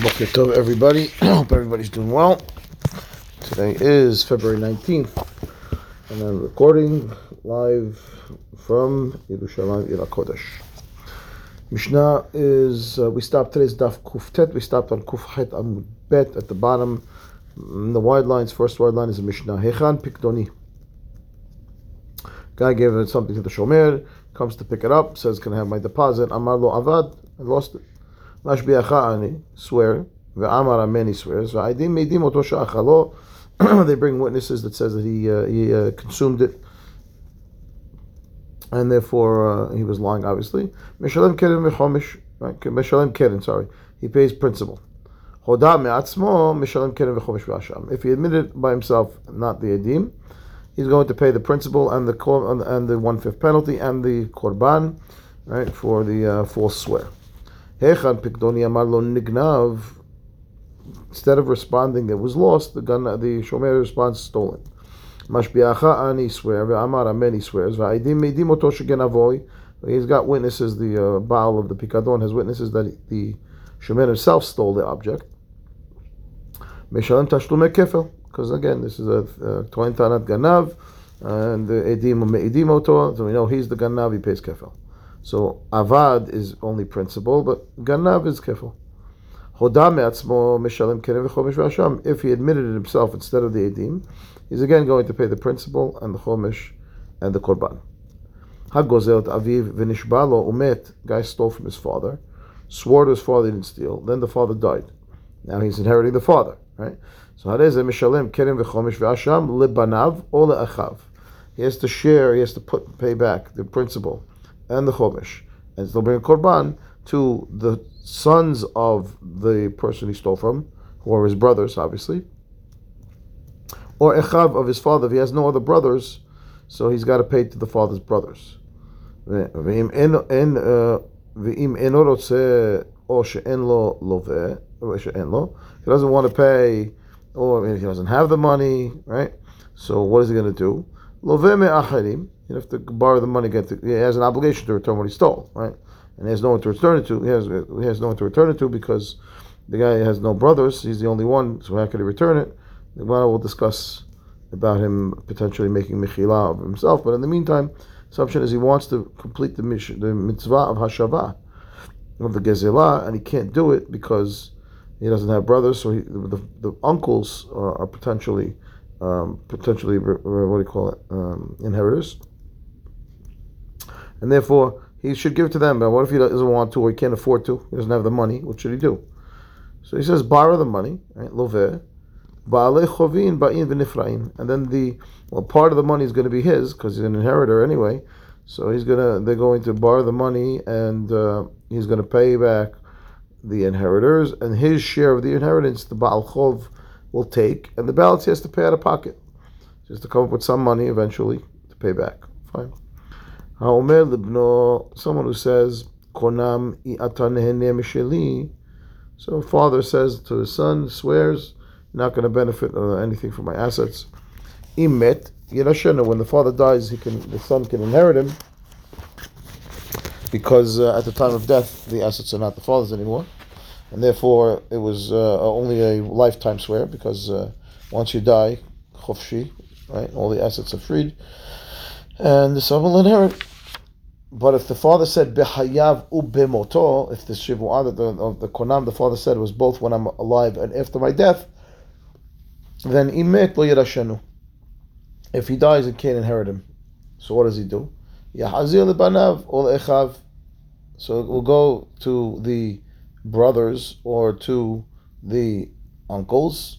Boker Tov, everybody. Hope everybody's doing well. Today is February 19th, and I'm recording live from Yerushalayim, Ira Kodesh. Mishnah is, we stopped today's Daf Kuf Tet. We stopped on Kuf Het Amud Bet at the bottom. The wide lines, first wide line is the Mishnah Hechan Pikdoni. Guy gave something to the Shomer, comes to pick it up, says, "Can I have my deposit?" Amar Lo Avad, I lost it. Swear, ve'amara, many swears, ve'edim meidim oto sha'achalo, they bring witnesses that says that he consumed it, and therefore he was lying, obviously. Meshalem keren ve'chomish, meshalem keren, sorry, he pays principal. Hoda me'atzmo, meshalem keren ve'chomish ve'asham. If he admitted it by himself, not the edim, he's going to pay the principal and the 1/5 penalty and the korban, right, for the false swear. Instead of responding, it was lost. The Shomer responds, stolen. He's got witnesses. The Baal of the Picadon has witnesses that the Shomer himself stole the object. Because again, this is a Toin Tanat Ganav, and the Edim Meidim Oto. So we know he's the Ganav. He pays kefel. So avad is only principal, but ganav is kefel. Hoda me'atzmo meshalem keren v'chomish v'asham. If he admitted it himself instead of the edim, he's again going to pay the principal and the chomish and the korban. Hagozel aviv v'nishbalo umet. Guy stole from his father, swore to his father he didn't steal. Then the father died. Now he's inheriting the father, right? So harezeh meshalem keren v'chomish v'asham lebanav o le'achav. He has to share. He has to pay back the principal and the chomish, and they'll bring a korban to the sons of the person he stole from, who are his brothers, obviously, or echav of his father. If he has no other brothers, so he's got to pay to the father's brothers. He doesn't want to pay, or he doesn't have the money, right? So what is he going to do? You have to borrow the money. He has an obligation to return what he stole, right? And he has no one to return it to. He has no one to return it to because the guy has no brothers. He's the only one, so how could he return it? We'll discuss about him potentially making michilah of himself. But in the meantime, assumption is he wants to complete the mitzvah of hashava, of the gezelah, and he can't do it because he doesn't have brothers. So the uncles are potentially... inheritors, and therefore he should give to them. But what if he doesn't want to, or he can't afford to? He doesn't have the money. What should he do? So he says, borrow the money, right? And then part of the money is going to be his because he's an inheritor anyway. So they're going to borrow the money, and he's going to pay back the inheritors, and his share of the inheritance, the Baal Chov, will take, and the balance he has to pay out of pocket. He has to come up with some money eventually to pay back. Fine. Ha'omer libno, someone who says, Konam i'ata nehene misheli. So father says to his son, swears, not going to benefit anything from my assets. Imet yirashenu, when the father dies, the son can inherit him, because at the time of death, the assets are not the father's anymore. And therefore, it was only a lifetime swear, because once you die, chofshi, right, all the assets are freed, and the son will inherit. But if the father said, behayav ubemoto, if the shivu'ah of the konam, the father said, was both when I'm alive and after my death, then imet lo yirashenu. If he dies, it can't inherit him. So what does he do? Yahazir lebanav ol echav. So it will go to the brothers or to the uncles.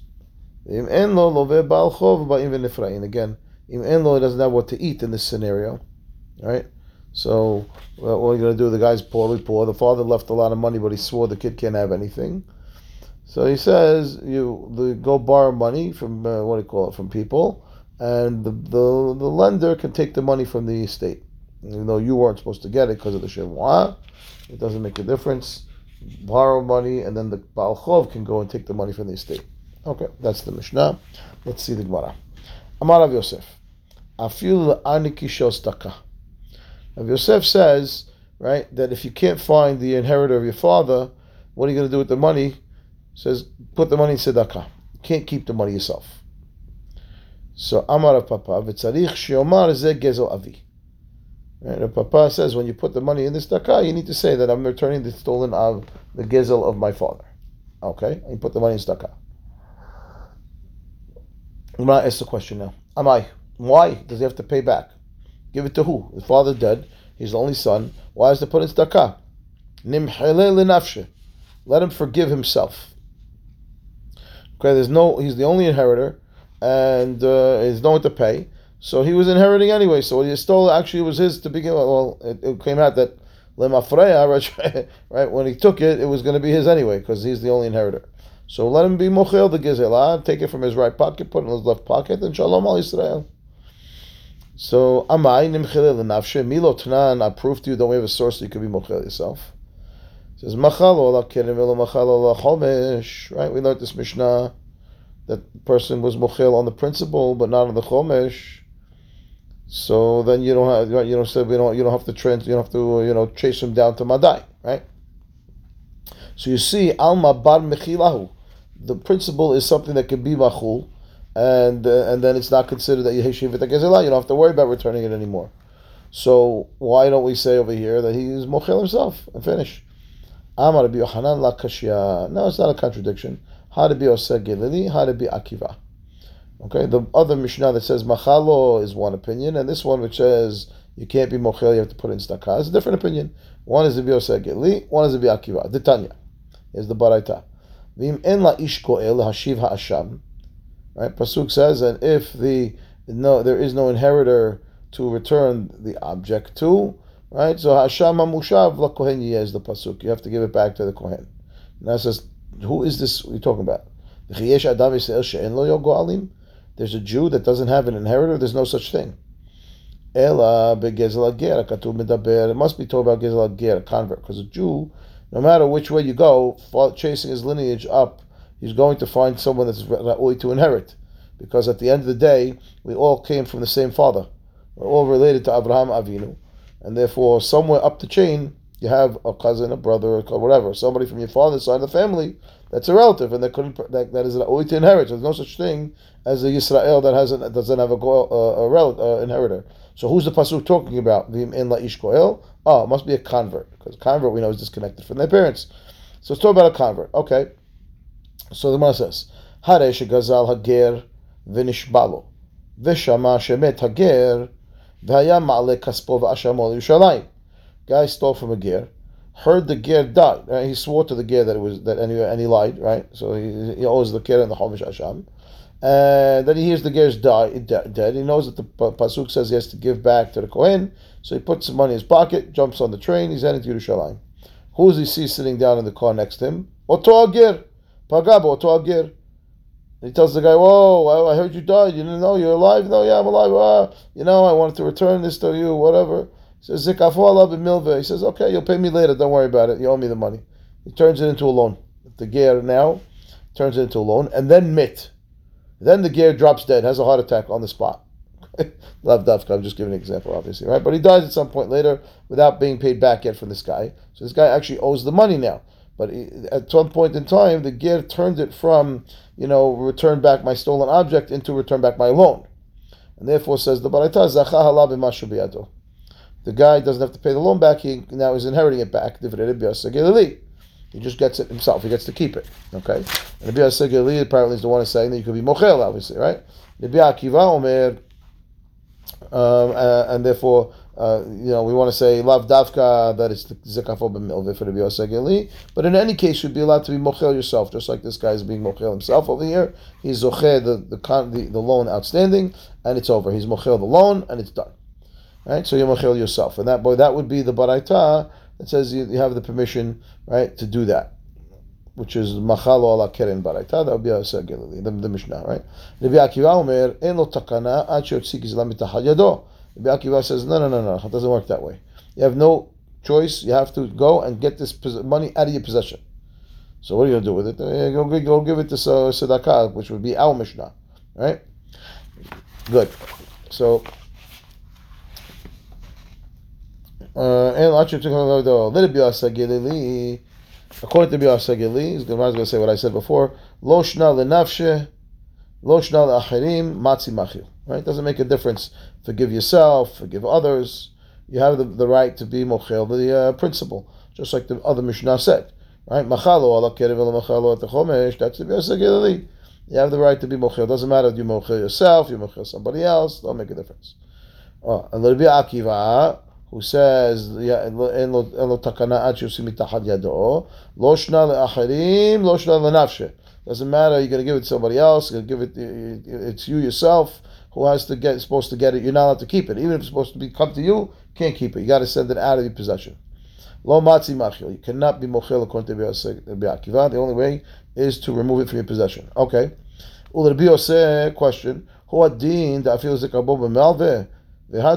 Im en lo love bal chov ba'im v'nifra'in. Again, im en lo, he doesn't have what to eat in this scenario, right? So what are you going to do? The guy's poorly poor. The father left a lot of money, but he swore the kid can't have anything. So he says, go borrow money from from people, and the lender can take the money from the estate, even though you weren't supposed to get it because of the shevuah. It doesn't make a difference. Borrow money, and then the Baal Chov can go and take the money from the estate. Okay, that's the Mishnah. Let's see the Gemara. Amar Rav Yosef, Afil Aniki Shel Sedaka. Rav Yosef says, right, that if you can't find the inheritor of your father, what are you going to do with the money? says, put the money in tzedakah. Can't keep the money yourself. So Amar of Papa, v'tzarich shiomar ze gezel avi. And Papa says, when you put the money in the tzedakah, you need to say that I'm returning the stolen of the gezel of my father. Okay? And you put the money in tzedakah. I'm going to ask the question now. Am I? Why does he have to pay back? Give it to who? His father's dead. He's the only son. Why is he put in tzedakah? Let him forgive himself. Okay, he's the only inheritor, and there's no one to pay. So he was inheriting anyway. So what he stole actually was his to begin with. Well, it came out that right when he took it, it was going to be his anyway because he's the only inheritor. So let him be Mochel the Gezelah, take it from his right pocket, put it in his left pocket, and Shalom al Yisrael. So, Amai nimchele l'nafshe, milo tanan, I proved to you, don't we have a source that you could be Mochel yourself? It says, Machal ola kerem velo machal ola chomish, right? We learned this Mishnah, that the person was Mochel on the principle, but not on the chomish. So then you don't have to chase him down to Madai, right? So you see, Alma bar mechilahu. The principle is something that can be machul, and then it's not considered that yeheshiv v'tagezela. You don't have to worry about returning it anymore. So why don't we say over here that he is mochel himself and finish? Amar Rabbi Yochanan la kashya. No, it's not a contradiction. How to be assegili? How to be Bi'akiva? Okay, the other Mishnah that says machalo is one opinion, and this one which says you can't be mochel, you have to put in tzedakah, is a different opinion. One is the Bi'as Segelili, one is the Bi'akiva. The Tanya is the Baraita. V'im en la ish ko'el hashiv ha'asham. Right? Pasuk says, and if there is no inheritor to return the object to, right? So ha'asham ha'mushav la kohen yeh is the Pasuk. You have to give it back to the Kohen. Now it says, who is this you're talking about? There's a Jew that doesn't have an inheritor, there's no such thing. Ela begezel ger katuv medaber. It must be told about gezel ger, a convert, because a Jew, no matter which way you go, chasing his lineage up, he's going to find someone that's ra'oi to inherit, because at the end of the day, we all came from the same father. We're all related to Avraham Avinu, and therefore, somewhere up the chain, you have a cousin, a brother, or whatever, somebody from your father's side of the family that's a relative, and that is ra'oi to inherit. There's no such thing as a Yisrael that doesn't have a inheritor. So who's the Pasuk talking about? It must be a convert. Because convert, we know, is disconnected from their parents. So it's talking about a convert. Okay. So the Gemara says, Haresh gazal hager v'nishbalo v'shama shemet hager v'haya ma'ale kaspo v'ashamo l'Yushalayim. Guy stole from a ger, heard the ger died. Right? He swore to the ger that it was that, and he lied. Right. So he owes the ger and the chomish asham. And then he hears the ger's dead. He knows that the Pasuk says he has to give back to the Kohen. So he puts some money in his pocket, jumps on the train, he's heading to Yerushalayim. Who does he see sitting down in the car next to him? Oto'agir. Pagabo, Oto'agir. He tells the guy, whoa, I heard you died. You didn't know you're alive? No, yeah, I'm alive. I wanted to return this to you, whatever. He says, He says, okay, you'll pay me later. Don't worry about it. You owe me the money. He turns it into a loan. The ger now turns it into a loan. And then mit. Then the ger drops dead, has a heart attack on the spot. Love Dafka, I'm just giving an example, obviously, right? But he dies at some point later without being paid back yet from this guy. So this guy actually owes the money now. But at some point in time, the ger turned it from, return back my stolen object into return back my loan. And therefore says the Baraita, Zacha halab b'mashu biyado. The guy doesn't have to pay the loan back, he now is inheriting it back. He just gets it himself. He gets to keep it. Okay? And the Bi'as Segelili apparently is the one who's saying that you could be Mochel, obviously, right? The Bi'akiva Omer, and therefore, we want to say, Lav Davka, that is the Zekafo B'milve for the Bi'as Segelili. But in any case, you'd be allowed to be Mochel yourself, just like this guy is being Mochel himself over here. He's Zoche, the loan outstanding, and it's over. He's Mochel the loan, and it's done. Right? So you're Mochel yourself. And that would be the Baraita. It says you have the permission, right, to do that, which is machalo ala keren baraita. That would be the Mishnah, right? Rabbi Akiva omer en lo takana ad sheotzi gezelah mitachad yado. Rabbi Akiva says no, it doesn't work that way. You have no choice. You have to go and get this money out of your possession. So what are you gonna do with it? Go give it to sedaka, which would be our Mishnah, right? Good. So. And According to Bi'as Segelili, the Gemara is going to say what I said before. Lo shna lenafshe, lo shna leachirim, matzi machil. Right? It doesn't make a difference. Forgive yourself, forgive others. You have the right to be mochel, the principle, just like the other Mishnah said. Right? Machalo ala kerev ala machalo at chomish. That's the Bi'as Segelili. You have the right to be mochel. It doesn't matter if you mochel yourself, you mochel somebody else. Don't make a difference. And Rabbi Akiva, who says doesn't matter, you're gonna give it to somebody else, you're gonna give it, it's you yourself who has to get, supposed to get it, you're not allowed to keep it. Even if it's supposed to be come to you, can't keep it. You gotta send it out of your possession. Lo matzi machil, you cannot be mochil according to Bi'akiva. The only way is to remove it from your possession. Okay. Question. If you're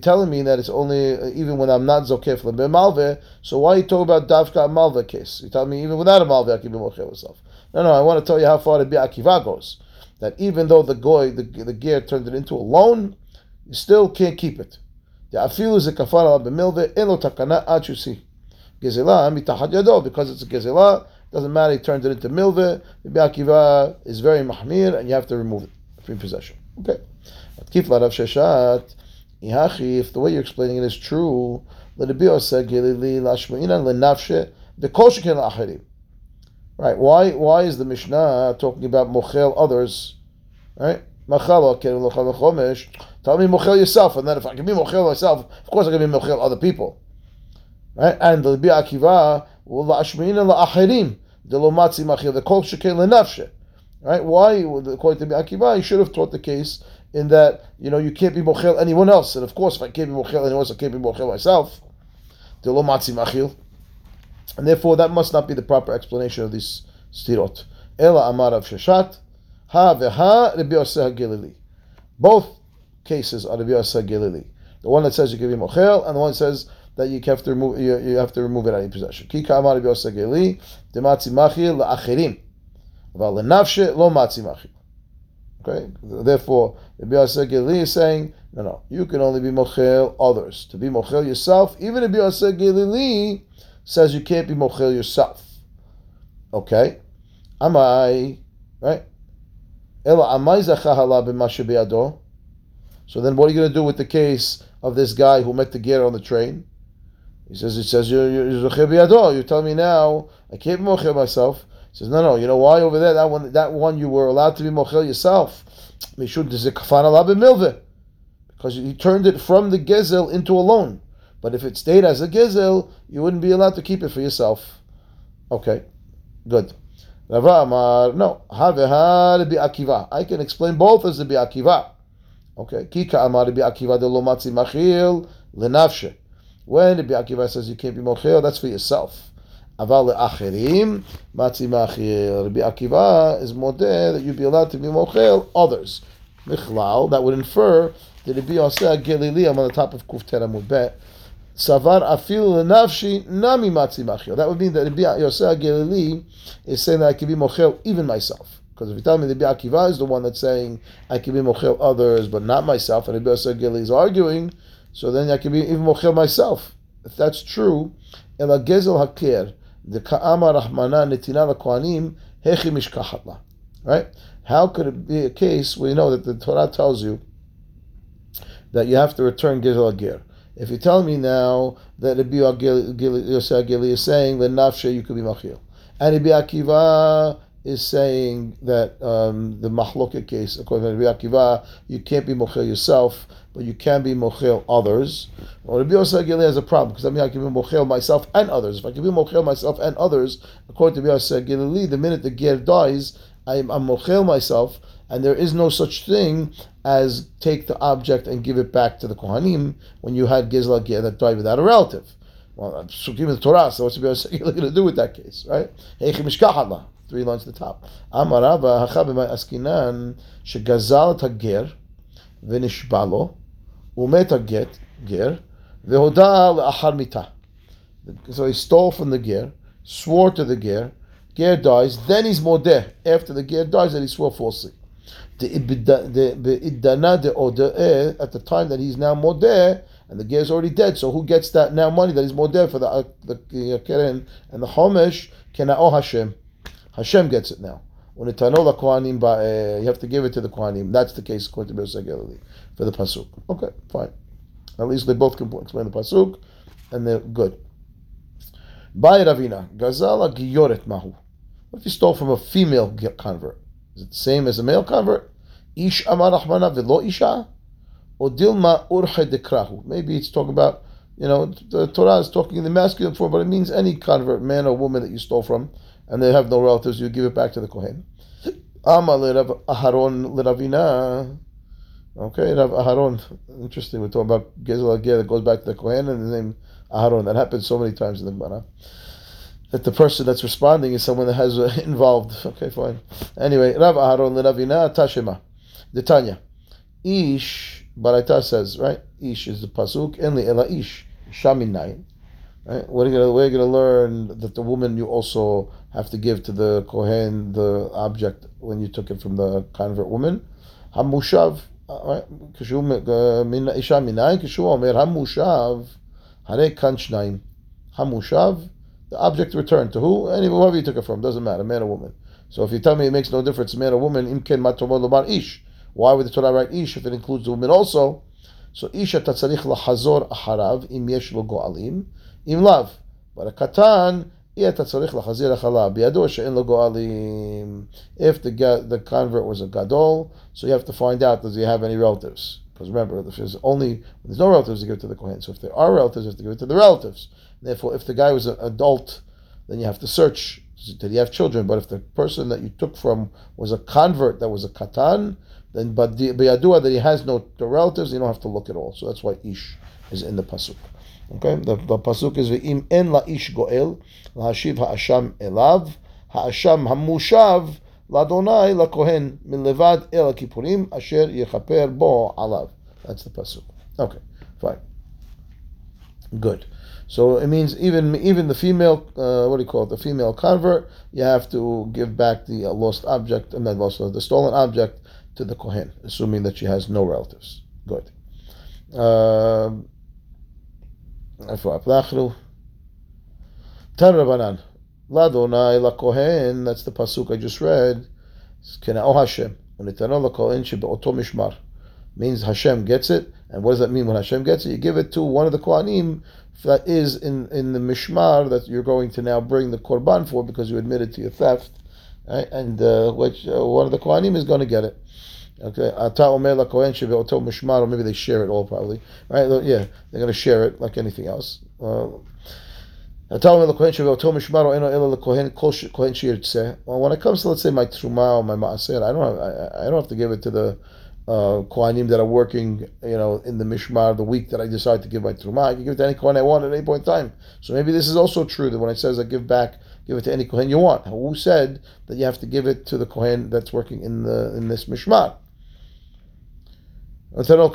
telling me that it's only even when I'm not zokef lebemalve, so why are you talking about davka malve case? You tell me even without a malve I can be mochel myself. No, I want to tell you how far the Bi'akiva goes. That even though the goy, the ger turned it into a loan, you still can't keep it. Because it's a gezelah, doesn't matter, he turned it into milveh. The Bi'akiva is very mahmir, and you have to remove it from possession. Okay. If the way you're explaining it is true, right? Why is the Mishnah talking about mochel others? Right? Tell me mochel yourself, and then if I can be mochel myself, of course I can be mochel other people. Right? And the Bi'akiva. Right? Why, according to Akiva, he should have taught the case in that, you can't be mochel anyone else. And of course, if I can't be mochel anyone else, I can't be mochel myself. And therefore, that must not be the proper explanation of this stirot. Both cases are the Bi'as Segelili. The one that says you can be mochel, and the one that says that you have to remove, you have to remove it out of your possession. Okay. Therefore, the Bi'as Segelili is saying, no, you can only be mochel others. To be mochel yourself, even the Bi'as Segelili says you can't be mochel yourself. Okay. Am I right? So then, what are you going to do with the case of this guy who met the ger on the train? He says, you're telling me now I can't be mochel myself. He says, no, you know why over there? That one you were allowed to be mochel yourself. Because you turned it from the gezel into a loan. But if it stayed as a gezel, you wouldn't be allowed to keep it for yourself. Okay, good. No, I can explain both as the Bi'akiva. Okay, Kika Amar Bi'akiva de lo matzi machil lenafshe. When the Bi'akiva says you can't be mochel, that's for yourself. Aval le'acherim matzi machil. Bi'akiva is modeh that you'd be allowed to be mochel others. Michlal, that would infer that the Bi'as Segelili, I'm on the top of Kuf Het Amud Bet. Savar afil lenafshi nami matzi machil. That would mean that the Bi'as Segelili is saying that I can be mochel even myself. Because if you tell me the Bi'akiva is the one that's saying I can be mochel others but not myself, and the Bi'as Segelili is arguing, so then I can be even mochel myself. If that's true, ela gezel hakir the ka'ama rahmana netina lakohanim hechi mishkachat la. Right? How could it be a case where you know that the Torah tells you that you have to return gezel ger? If you tell me now that the Bi'akiva is saying that nafshe you could be machil, and the Bi'akiva is saying that the mahloka case, according to Bi'akiva, you can't be mochel yourself, but you can be mochel others. Or the Bi'as Segelili has a problem, because that means I can be mochel myself and others. If I can be mochel myself and others, according to Bi'as Segelili, the minute the ger dies, I'm mochel myself, and there is no such thing as take the object and give it back to the Kohanim when you had Gezla ger that died without a relative. Well, I'm sukim the Torah, so what's the Bi'as Segelili going to do with that case, right? Hechi mishkahatla. 3 lines to the top. Amar Rava hachabim askinan shegazal tager venishbalo umet taget ger vehodal achar mita. So he stole from the ger, swore to the ger dies. Then he's modeh after the ger dies and he swore falsely. The iddana de odeh at the time that he's now modeh and the ger is already dead, so who gets that now money that is more dead for the keren and the chomish? Kena'o Hashem. Hashem gets it now. When it's another Kohanim, you have to give it to the Kohanim. That's the case according to Bi'as Segelili for the Pasuk. Okay, fine. At least they both can explain the Pasuk, and they're good. Bay Ravina, Gazala Giyoret Mahu. What if you stole from a female convert? Is it the same as a male convert? Ish Amar Rahmana Velo Isha? Or Dilma Urche Dekrahu? Maybe it's talking about, the Torah is talking in the masculine form, but it means any convert, man or woman that you stole from, and they have no relatives, you give it back to the Kohen. Amar Lo Avad. Okay, Rav Aharon. Interesting, we're talking about Gezel Ger that goes back to the Kohen and the name Aharon. That happens so many times in the Gemara. That the person that's responding is someone that has involved. Okay, fine. Anyway, Rav Aharon Leravina Tashema. The Tanya. Ish, Baraita says, right? Ish is the Pasuk, and the Ela Ish, Shaminayin. Right? We're going to learn that the woman you also have to give to the Kohen, the object, when you took it from the convert woman. Hamushav. כשהוא מן אישה מנין, כשהוא אומר המושב, הרי כאן שניים, המושב, the object returned to who? Whoever you took it from, doesn't matter, man or woman. So if you tell me it makes no difference, man or woman, אם כן מה תאמר לומר איש? Why would the Torah write איש if it includes the woman also? So איש אתה צריך לחזור אחריו, אם יש לו גואלים, אם לאו. אבל הקטן, אי אתה צריך לחזיר אחריו, בידוע שאין לו גואלים. If the convert was a gadol, so you have to find out, does he have any relatives? Because remember, if there's no relatives, you give it to the Kohen. So if there are relatives, you have to give it to the relatives. Therefore, if the guy was an adult, then you have to search. Did he have children? But if the person that you took from was a convert that was a katan, then biyadua that he has no relatives, you don't have to look at all. So that's why ish is in the pasuk. Okay, the pasuk is ve'im en la ish goel lahashiv ha'asham elav ha'asham hamushav. That's the pasuk. Okay, fine. Good. So it means even the female, the female convert, you have to give back the the stolen object to the Kohen, assuming that she has no relatives. Good. Tan Rabbanan. Ladonai la Kohen, that's the pasuk I just read. Kena'o Hashem. When it's another Kohen, she be'oto mishmar. Means Hashem gets it. And what does that mean when Hashem gets it? You give it to one of the Kohanim that is in the mishmar that you're going to now bring the korban for because you admitted to your theft. Right? And which one of the Kohanim is going to get it. Okay, ata omer la Kohen she be'oto mishmar, or maybe they share it all probably. Right? Yeah, they're going to share it like anything else. When it comes to, let's say, my truma or my maaser, I don't have to give it to the kohanim that are working, in the mishmar the week that I decide to give my truma. I can give it to any kohen I want at any point in time. So maybe this is also true that when it says I give it to any kohen you want. Who said that you have to give it to the kohen that's working in this mishmar? The end of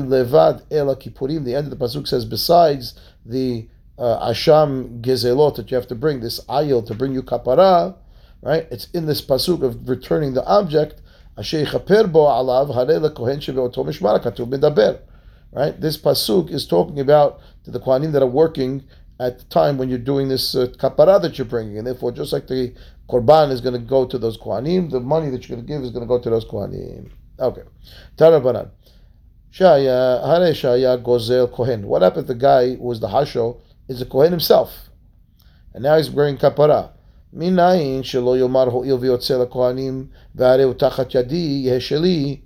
the pasuk says, besides the asham gezelot that you have to bring, this ayil to bring you kapara, right? It's in this pasuk of returning the object. Right? This pasuk is talking about to the kohanim that are working at the time when you're doing this kapara that you're bringing, and therefore, just like the korban is going to go to those kohanim, the money that you're going to give is going to go to those kohanim. Okay, Tarabanan. Shaya Gozel Kohen. What happened? The guy who was the Hasho is a Kohen himself, and now he's wearing kapara. Minayin shelo yomar ho'il v'yotzel kohanim v'areu tachat yadi yesheli.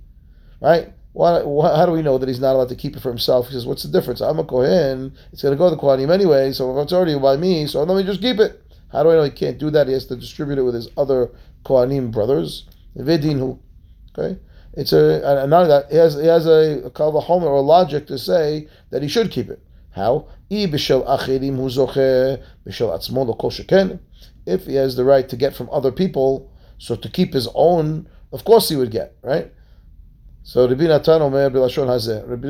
Right? How do we know that he's not allowed to keep it for himself? He says, "What's the difference? I'm a Kohen. It's going to go to the kohanim anyway. So if it's already by me, so let me just keep it." How do I know he can't do that? He has to distribute it with his other kohanim brothers. Vedinu. Okay. It's and none of that. He has a kal v'chomer or logic to say that he should keep it. How? If he has the right to get from other people, so to keep his own, of course he would get, right? So Rabbi Natan omer b'lashon hazeh. Rabbi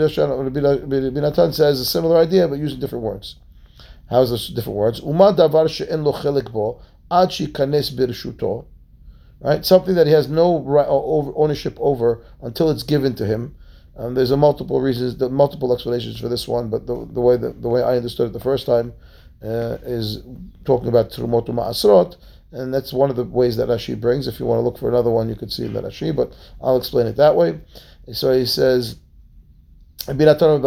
Natan says a similar idea, but using different words. How is this different words? Uma davar she'en lo chelik bo ad shikanes birshuto. right? Something that he has no right or ownership over until it's given to him. There's a multiple reasons, multiple explanations for this one, but the way I understood it the first time is talking about Trumot Ma'asrot, and that's one of the ways that Rashi brings. If you want to look for another one, you could see in the Rashi, but I'll explain it that way. So he says, right? I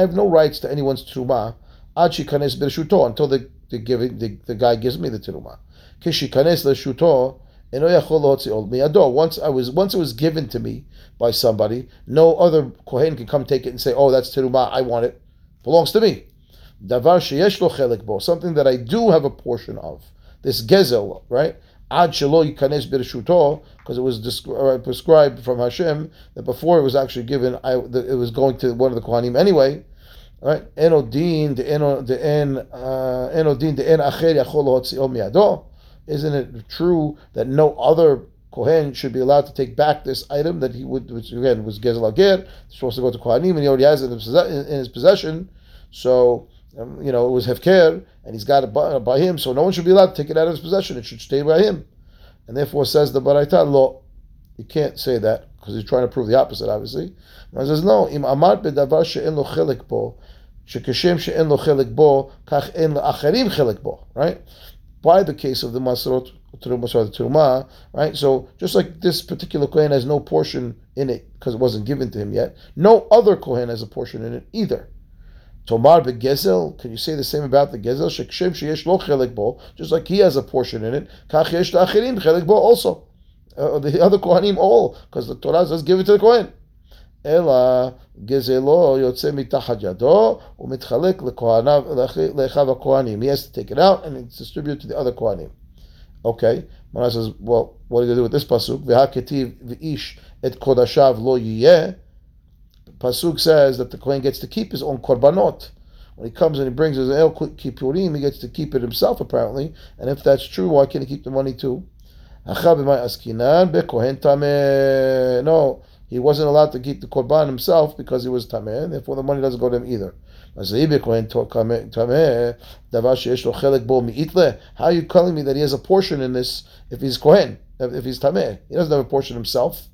have no rights to anyone's truma until the guy gives me the truma. Once it was given to me by somebody, no other Kohen can come take it and say, oh, that's truma, I want it, belongs to me. Something that I do have a portion of, this gezel, right? Because it was prescribed from Hashem that before it was actually given, it was going to one of the Kohanim anyway. Right? Isn't it true that no other Kohen should be allowed to take back this item that he would, which again was Gezel Ger, supposed to go to Kohanim, and he already has it in his possession. So, it was Hefker, and he's got it by him, so no one should be allowed to take it out of his possession. It should stay by him. And therefore, says the Baraita, lo, you can't say that, because he's trying to prove the opposite, obviously. And he says, no, im amar bedavar she'en lo chelik bo, shekeshem she'en lo chelik bo, kach en l'acharim chelik bo, right? By the case of the Masrot, the Truma, right? So just like this particular Kohen has no portion in it, because it wasn't given to him yet, no other Kohen has a portion in it either. Tomar begezel, can you say the same about the gezel? Shekshem sheyesh lo chelik bo, just like he has a portion in it. Kach yesh l'achirim chelik bo also, the other kohanim all, because the Torah says give it to the kohen. Ela gezelo yotze mitachat yado umitchalek lekohanav lechav hakohanim. He has to take it out and it's distributed to the other kohanim. Okay, Mona says, well, what do you do with this pasuk? V'haketiv v'ish et kodashav lo yiyeh. Pasuk says that the Kohen gets to keep his own korbanot. When he comes and he brings his el kipurim, he gets to keep it himself, apparently. And if that's true, why can't he keep the money too? No, he wasn't allowed to keep the korban himself because he was tameh, and therefore the money doesn't go to him either. How are you telling me that he has a portion in this if he's Kohen, if he's tameh? He doesn't have a portion himself.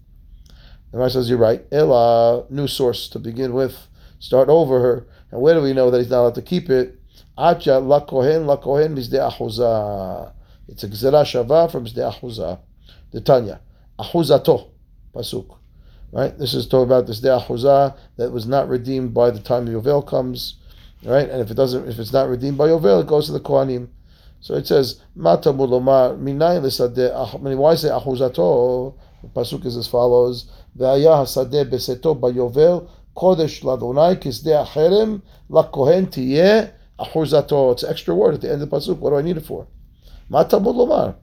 The Rashi says, you're right. Ela, new source to begin with. Start over her. And where do we know that he's not allowed to keep it? Acha la kohen mizdei achuza. It's a gzera shava from mizdei achuza. The Tanya. Achuzato. Pasuk. Right? This is talking about this mizdei achuza that was not redeemed by the time Yovel comes. Right? And if it's not redeemed by Yovel, it goes to the Kohanim. So it says, Mata mulomar minay l'sadeh. Why say achuzato? The pasuk is as follows: Ve'ayah hasadeh beseto bayovel kodesh ladonai kisdeh acherem lakohen tiyeh achuzato. It's an extra word at the end of the pasuk. What do I need it for? Matamud lomar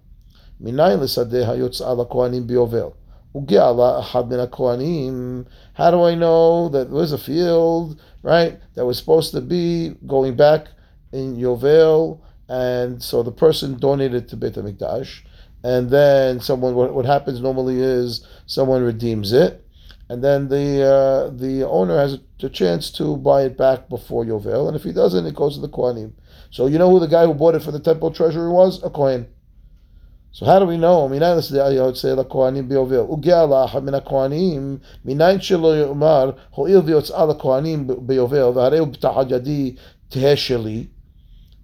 minayin lesadeh hayotzah lakohanim biyovel ugeala achad min hakohanim. How do I know that there's a field, right, that was supposed to be going back in Yovel, and so the person donated to Beit HaMikdash? And then someone, what happens normally is someone redeems it, and then the owner has the chance to buy it back before Yovel, and if he doesn't, it goes to the Kohanim. So you know who the guy who bought it for the temple treasury was? A Kohen. So how do we know?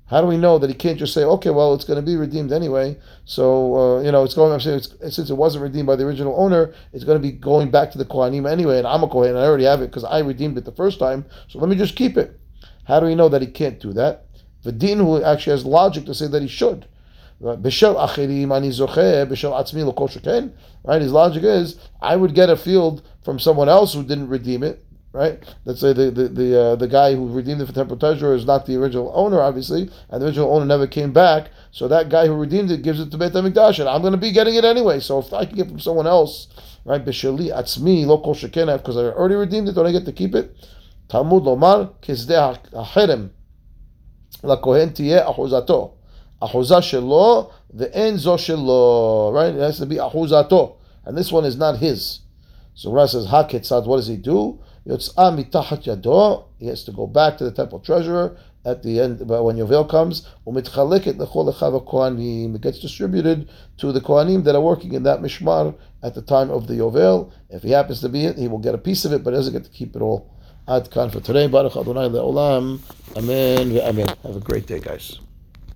How do we know that he can't just say, okay, well, it's going to be redeemed anyway, so, it's going, I'm saying, since it wasn't redeemed by the original owner, it's going to be going back to the Kohanim anyway, and I'm a Kohen, and I already have it because I redeemed it the first time, so let me just keep it. How do we know that he can't do that? V'din, who actually has logic to say that he should. Right? His logic is, I would get a field from someone else who didn't redeem it. Right? Let's say the guy who redeemed it for temple treasury is not the original owner, obviously, and the original owner never came back. So that guy who redeemed it gives it to Beit HaMikdash, and I'm going to be getting it anyway. So if I can get it from someone else, right? B'sheli atzmi lo kol shekena, because I already redeemed it, don't I get to keep it? Talmud lomar kizdeh hacherem lakohen tiyeh achuzato achuzah shelo ve'en zo shelo. Right? It has to be achuzato, and this one is not his. So Rashi says, ha ketzad, what does he do? Yotz'a mitachat yado, he has to go back to the temple treasurer at the end, when Yovel comes, umitchaleket lechol echav kohanim, it gets distributed to the kohanim that are working in that mishmar at the time of the Yovel. If he happens to be it, he will get a piece of it, but he doesn't get to keep it all. Ad kan for today. Baruch Adonai le'olam. Amen ve'amen. Have a great day, guys.